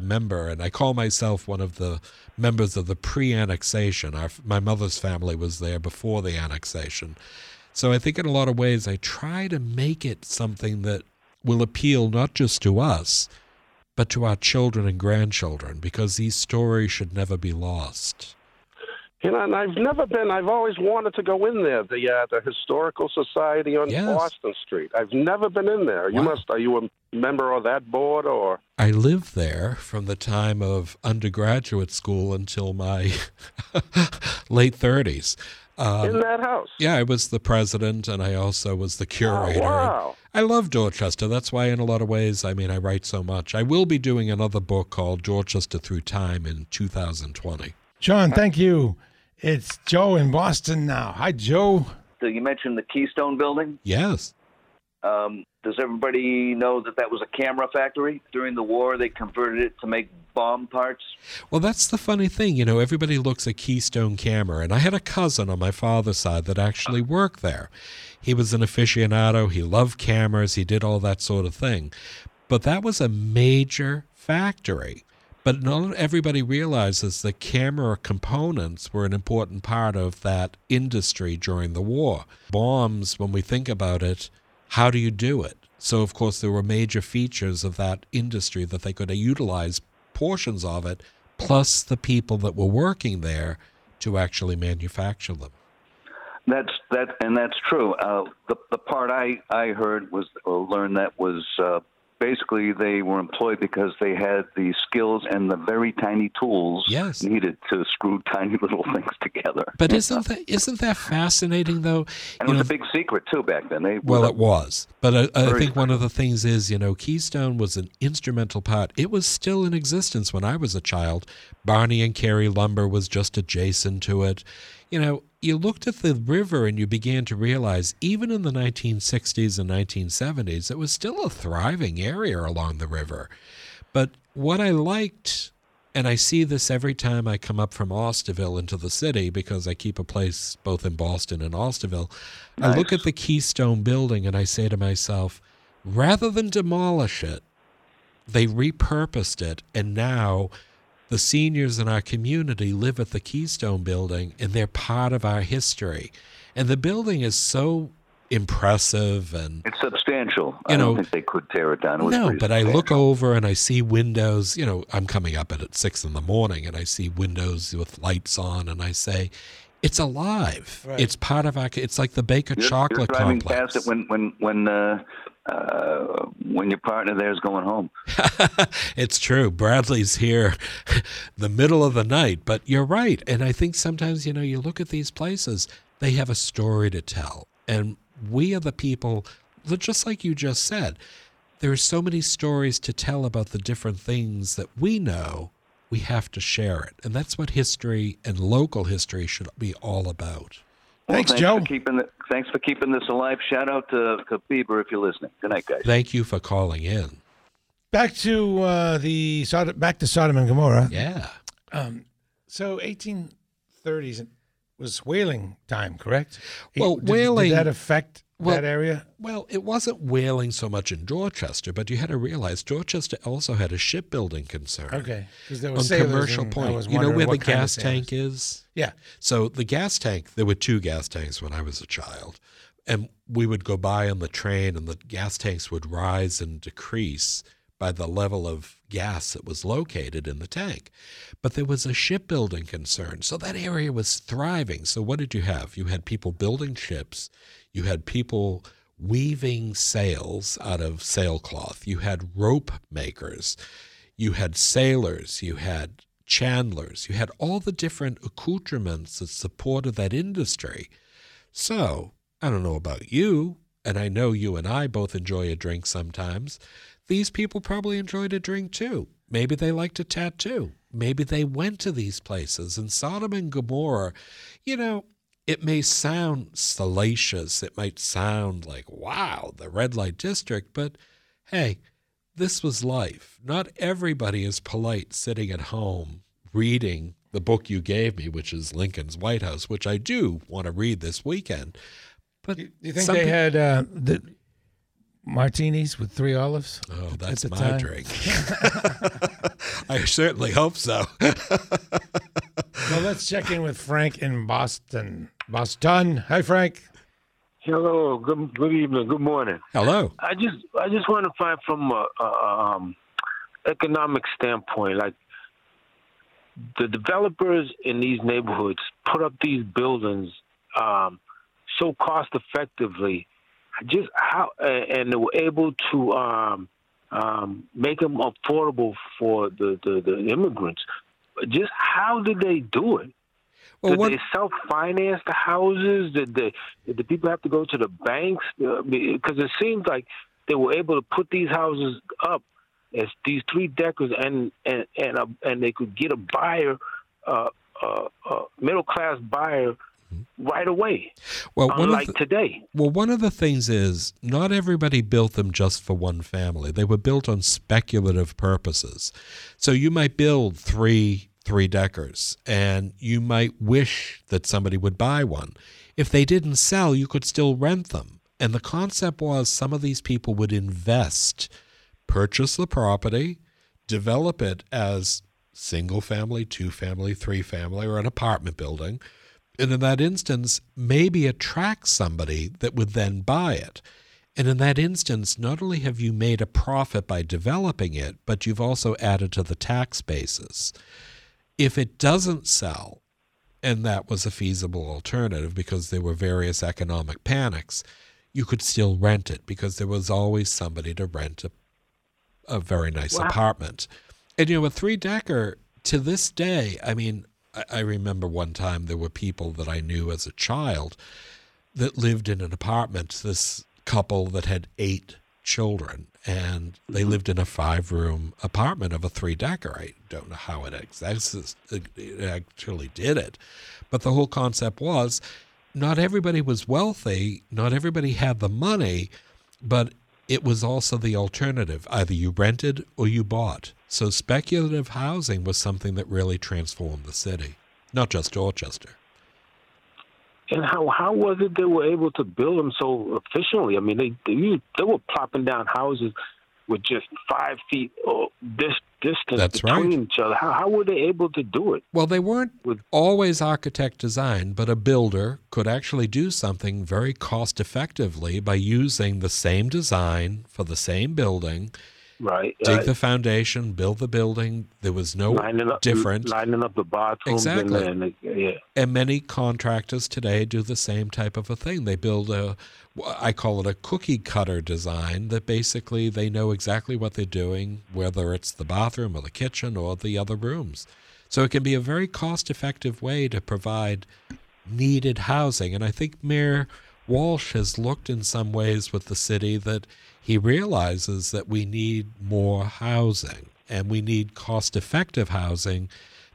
member, and I call myself one of the members of the pre-annexation. My mother's family was there before the annexation. So I think in a lot of ways I try to make it something that will appeal not just to us, but to our children and grandchildren, because these stories should never be lost. You know, and I've always wanted to go in there, the Historical Society on Boston Street. I've never been in there. Wow. Are you a member of that board or? I lived there from the time of undergraduate school until my late 30s. In that house? Yeah, I was the president and I also was the curator. Oh, wow. I love Dorchester. That's why in a lot of ways, I mean, I write so much. I will be doing another book called Dorchester Through Time in 2020. John, thank you. It's Joe in Boston now. Hi, Joe. So you mentioned the Keystone building? Yes. Does everybody know that was a camera factory? During the war, they converted it to make bomb parts? Well, that's the funny thing. You know, everybody looks at Keystone Camera, and I had a cousin on my father's side that actually worked there. He was an aficionado. He loved cameras. He did all that sort of thing. But that was a major factory. But not everybody realizes the camera components were an important part of that industry during the war. Bombs, when we think about it, how do you do it? So, of course, there were major features of that industry that they could utilize portions of it, plus the people that were working there to actually manufacture them. That's true. The part I heard was or learned that was. Basically, they were employed because they had the skills and the very tiny tools needed to screw tiny little things together. But isn't that fascinating, though? And it was a big secret, too, back then. It was. But I think one of the things is, you know, Keystone was an instrumental part. It was still in existence when I was a child. Barney and Carey Lumber was just adjacent to it. You know, you looked at the river and you began to realize even in the 1960s and 1970s, it was still a thriving area along the river. But what I liked, and I see this every time I come up from Austerville into the city because I keep a place both in Boston and Austerville, nice. I look at the Keystone building and I say to myself, rather than demolish it, they repurposed it and now the seniors in our community live at the Keystone building, and they're part of our history. And the building is so impressive. And it's substantial. I don't think they could tear it down. No, but I look over and I see windows. You know, I'm coming up at 6 a.m, and I see windows with lights on, and I say, it's alive. Right. It's part of our. It's like the Baker Chocolate Complex. You're driving past it when your partner there is going home. It's true. Bradley's here the middle of the night, but you're right. And I think sometimes, you know, you look at these places, they have a story to tell. And we are the people, just like you just said, there are so many stories to tell about the different things that we know we have to share it. And that's what history and local history should be all about. Thanks, Joe. Thanks for keeping this alive. Shout out to Bieber if you're listening. Good night, guys. Thank you for calling in. Back to Sodom and Gomorrah. Yeah. So 1830s was whaling time, correct? Well, whaling, did that affect that area? Well, it wasn't whaling so much in Dorchester, but you had to realize Dorchester also had a shipbuilding concern. Okay, because there was sailors. On Commercial Point, you know where the gas tank is? Yeah. So the gas tank, there were two gas tanks when I was a child. And we would go by on the train, and the gas tanks would rise and decrease by the level of gas that was located in the tank. But there was a shipbuilding concern, so that area was thriving. So what did you have? You had people building ships. You had people weaving sails out of sailcloth. You had rope makers. You had sailors. You had chandlers. You had all the different accoutrements that supported that industry. So I don't know about you, and I know you and I both enjoy a drink sometimes. These people probably enjoyed a drink too. Maybe they liked a tattoo. Maybe they went to these places. And Sodom and Gomorrah, you know, it may sound salacious. It might sound like, wow, the red light district. But hey, this was life. Not everybody is polite sitting at home reading the book you gave me, which is Lincoln's White House, which I do want to read this weekend. But do you think they had the martinis with 3 olives? Oh, that's my drink. I certainly hope so. Well, let's check in with Frank in Boston. Boston, hi Frank. Hello. Good evening. Good morning. Hello. I just want to find from an economic standpoint, like the developers in these neighborhoods put up these buildings. So cost effectively, just how, and they were able to make them affordable for the immigrants. Just how did they do it? Well, did they self-finance the houses? Did the people have to go to the banks? Because it seems like they were able to put these houses up as these three-deckers, and they could get a buyer, a middle-class buyer, right away. Well, today. Well, one of the things is not everybody built them just for one family. They were built on speculative purposes. So you might build three-deckers, and you might wish that somebody would buy one. If they didn't sell, you could still rent them. And the concept was some of these people would invest, purchase the property, develop it as single-family, two-family, three-family, or an apartment building, and in that instance, maybe attract somebody that would then buy it. And in that instance, not only have you made a profit by developing it, but you've also added to the tax basis. If it doesn't sell, and that was a feasible alternative because there were various economic panics, you could still rent it because there was always somebody to rent a very nice apartment. And, you know, a three-decker to this day, I mean, I remember one time there were people that I knew as a child that lived in an apartment, this couple that had 8 children, and they lived in a 5-room apartment of a 3-decker. I don't know how it actually did it, but the whole concept was not everybody was wealthy, not everybody had the money, but it was also the alternative. Either you rented or you bought. So speculative housing was something that really transformed the city, not just Dorchester. And how was it they were able to build them so efficiently? I mean, they were plopping down houses with just 5 feet distance between each other. How were they able to do it? Well, they weren't always architect design, but a builder could actually do something very cost effectively by using the same design for the same building. Right. Dig the foundation, build the building. There was no difference. Lining up the bathrooms. Exactly. And many contractors today do the same type of a thing. They build I call it a cookie cutter design that basically they know exactly what they're doing, whether it's the bathroom or the kitchen or the other rooms. So it can be a very cost-effective way to provide needed housing. And I think Mayor Walsh has looked in some ways with the city that he realizes that we need more housing. and we need cost-effective housing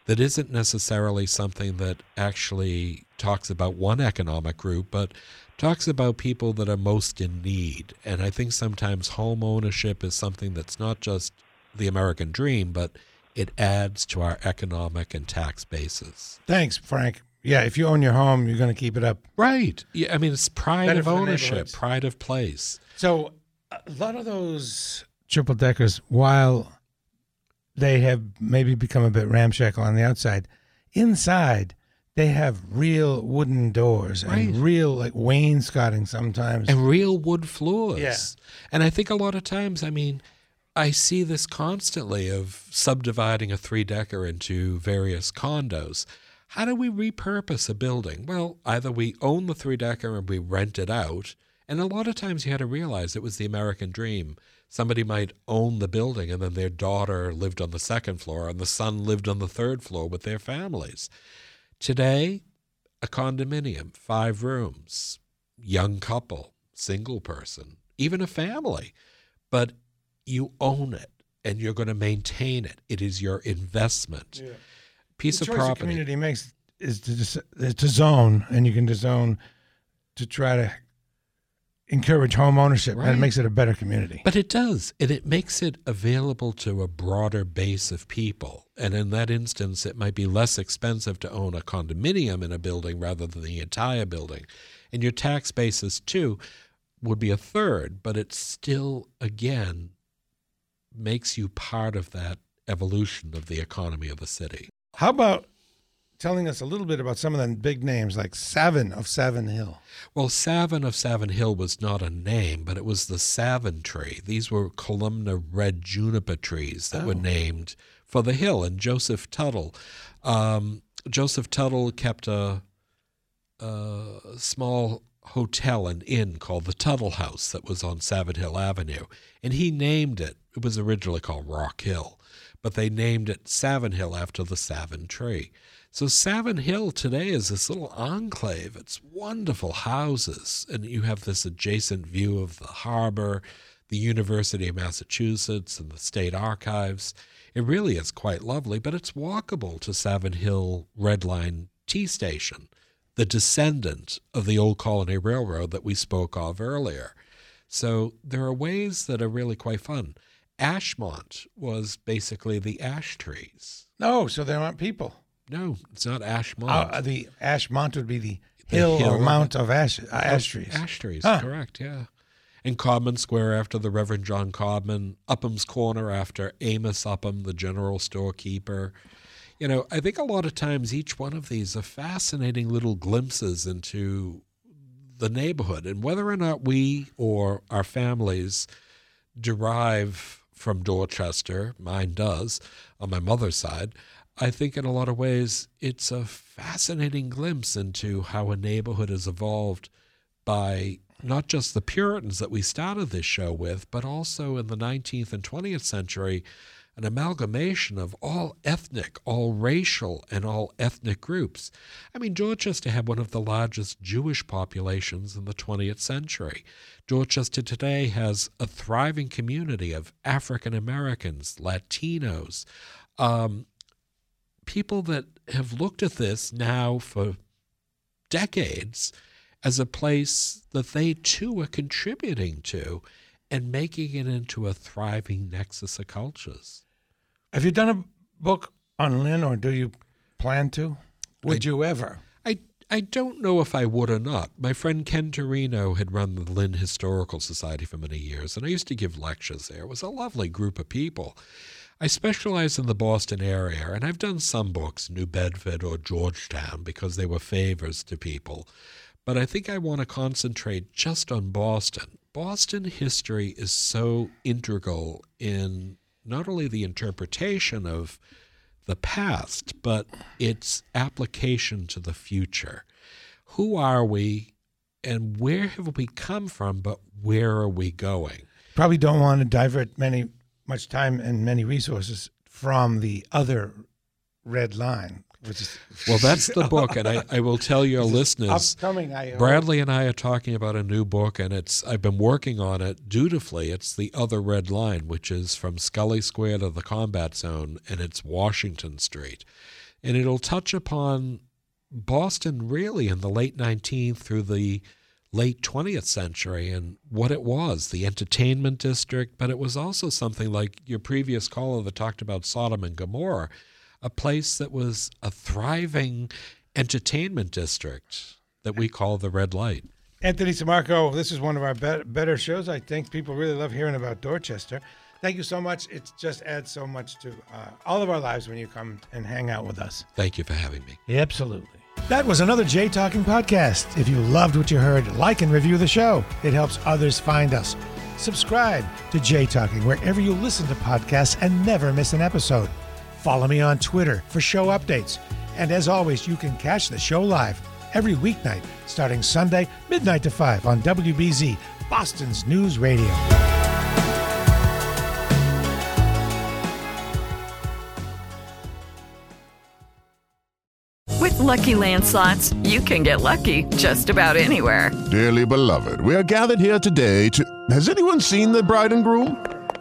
that isn't necessarily something that actually talks about one economic group, but talks about people that are most in need. And I think sometimes home ownership is something that's not just the American dream, but it adds to our economic and tax bases. Thanks, Frank. Yeah, if you own your home, you're going to keep it up. Right. Yeah, I mean, it's pride of ownership, pride of place. So a lot of those triple-deckers, while they have maybe become a bit ramshackle on the outside, inside they have real wooden doors and real like wainscoting sometimes. And real wood floors. Yeah. And I think a lot of times, I mean, I see this constantly of subdividing a three-decker into various condos. How do we repurpose a building? Well, either we own the three-decker and we rent it out, and a lot of times you had to realize it was the American dream. Somebody might own the building and then their daughter lived on the second floor and the son lived on the third floor with their families. Today, a condominium, 5 rooms, young couple, single person, even a family. But you own it and you're going to maintain it. It is your investment. Yeah. Piece of property. The choice the community makes is to zone, and you can zone to try to encourage home ownership, right. And it makes it a better community. But it does, and it makes it available to a broader base of people. And in that instance, it might be less expensive to own a condominium in a building rather than the entire building. And your tax basis, too, would be a third, but it still, again, makes you part of that evolution of the economy of the city. How about telling us a little bit about some of the big names, like Savin of Savin Hill? Well, Savin of Savin Hill was not a name, but it was the savin tree. These were columnar red juniper trees that were named for the hill. And Joseph Tuttle, kept a small hotel and inn called the Tuttle House that was on Savin Hill Avenue, and he named it. It was originally called Rock Hill, but they named it Savin Hill after the savin tree. So Savin Hill today is this little enclave. It's wonderful houses, and you have this adjacent view of the harbor, the University of Massachusetts, and the state archives. It really is quite lovely, but it's walkable to Savin Hill Red Line T Station, the descendant of the Old Colony Railroad that we spoke of earlier. So there are ways that are really quite fun. Ashmont was basically the ash trees. No, so there aren't people. No, it's not Ashmont. The Ashmont would be the hill or mount of ash trees. Ash trees, correct, yeah. And Codman Square after the Reverend John Codman, Upham's Corner after Amos Upham, the general storekeeper. You know, I think a lot of times each one of these are fascinating little glimpses into the neighborhood, and whether or not we or our families derive from Dorchester, mine does, on my mother's side, I think in a lot of ways it's a fascinating glimpse into how a neighborhood has evolved by not just the Puritans that we started this show with, but also in the 19th and 20th century, an amalgamation of all ethnic, all racial, and all ethnic groups. I mean, Dorchester had one of the largest Jewish populations in the 20th century. Dorchester today has a thriving community of African Americans, Latinos, people that have looked at this now for decades as a place that they too are contributing to and making it into a thriving nexus of cultures. Have you done a book on Lynn, or do you plan to? Would you ever? I don't know if I would or not. My friend Ken Torino had run the Lynn Historical Society for many years, and I used to give lectures there. It was a lovely group of people. I specialize in the Boston area, and I've done some books, New Bedford or Georgetown, because they were favors to people. But I think I want to concentrate just on Boston. Boston history is so integral in not only the interpretation of the past, but its application to the future. Who are we, and where have we come from, but where are we going? Probably don't want to divert much time and many resources from the other red line. Well, that's the book, and I will tell your listeners, Bradley and I are talking about a new book, and I've been working on it dutifully. It's The Other Red Line, which is from Scully Square to the Combat Zone, and it's Washington Street. And it'll touch upon Boston really in the late 19th through the late 20th century and what it was, the entertainment district, but it was also something like your previous caller that talked about Sodom and Gomorrah, a place that was a thriving entertainment district that we call the Red Light. Anthony Samarco, this is one of our better shows, I think. People really love hearing about Dorchester. Thank you so much. It just adds so much to all of our lives when you come and hang out with us. Thank you for having me. Yeah, absolutely. That was another Jay Talking podcast. If you loved what you heard, like and review the show. It helps others find us. Subscribe to Jay Talking wherever you listen to podcasts and never miss an episode. Follow me on Twitter for show updates. And as always, you can catch the show live every weeknight starting Sunday, midnight to 5 on WBZ, Boston's News Radio. Lucky Land Slots, you can get lucky just about anywhere. Dearly beloved, we are gathered here today to... Has anyone seen the bride and groom?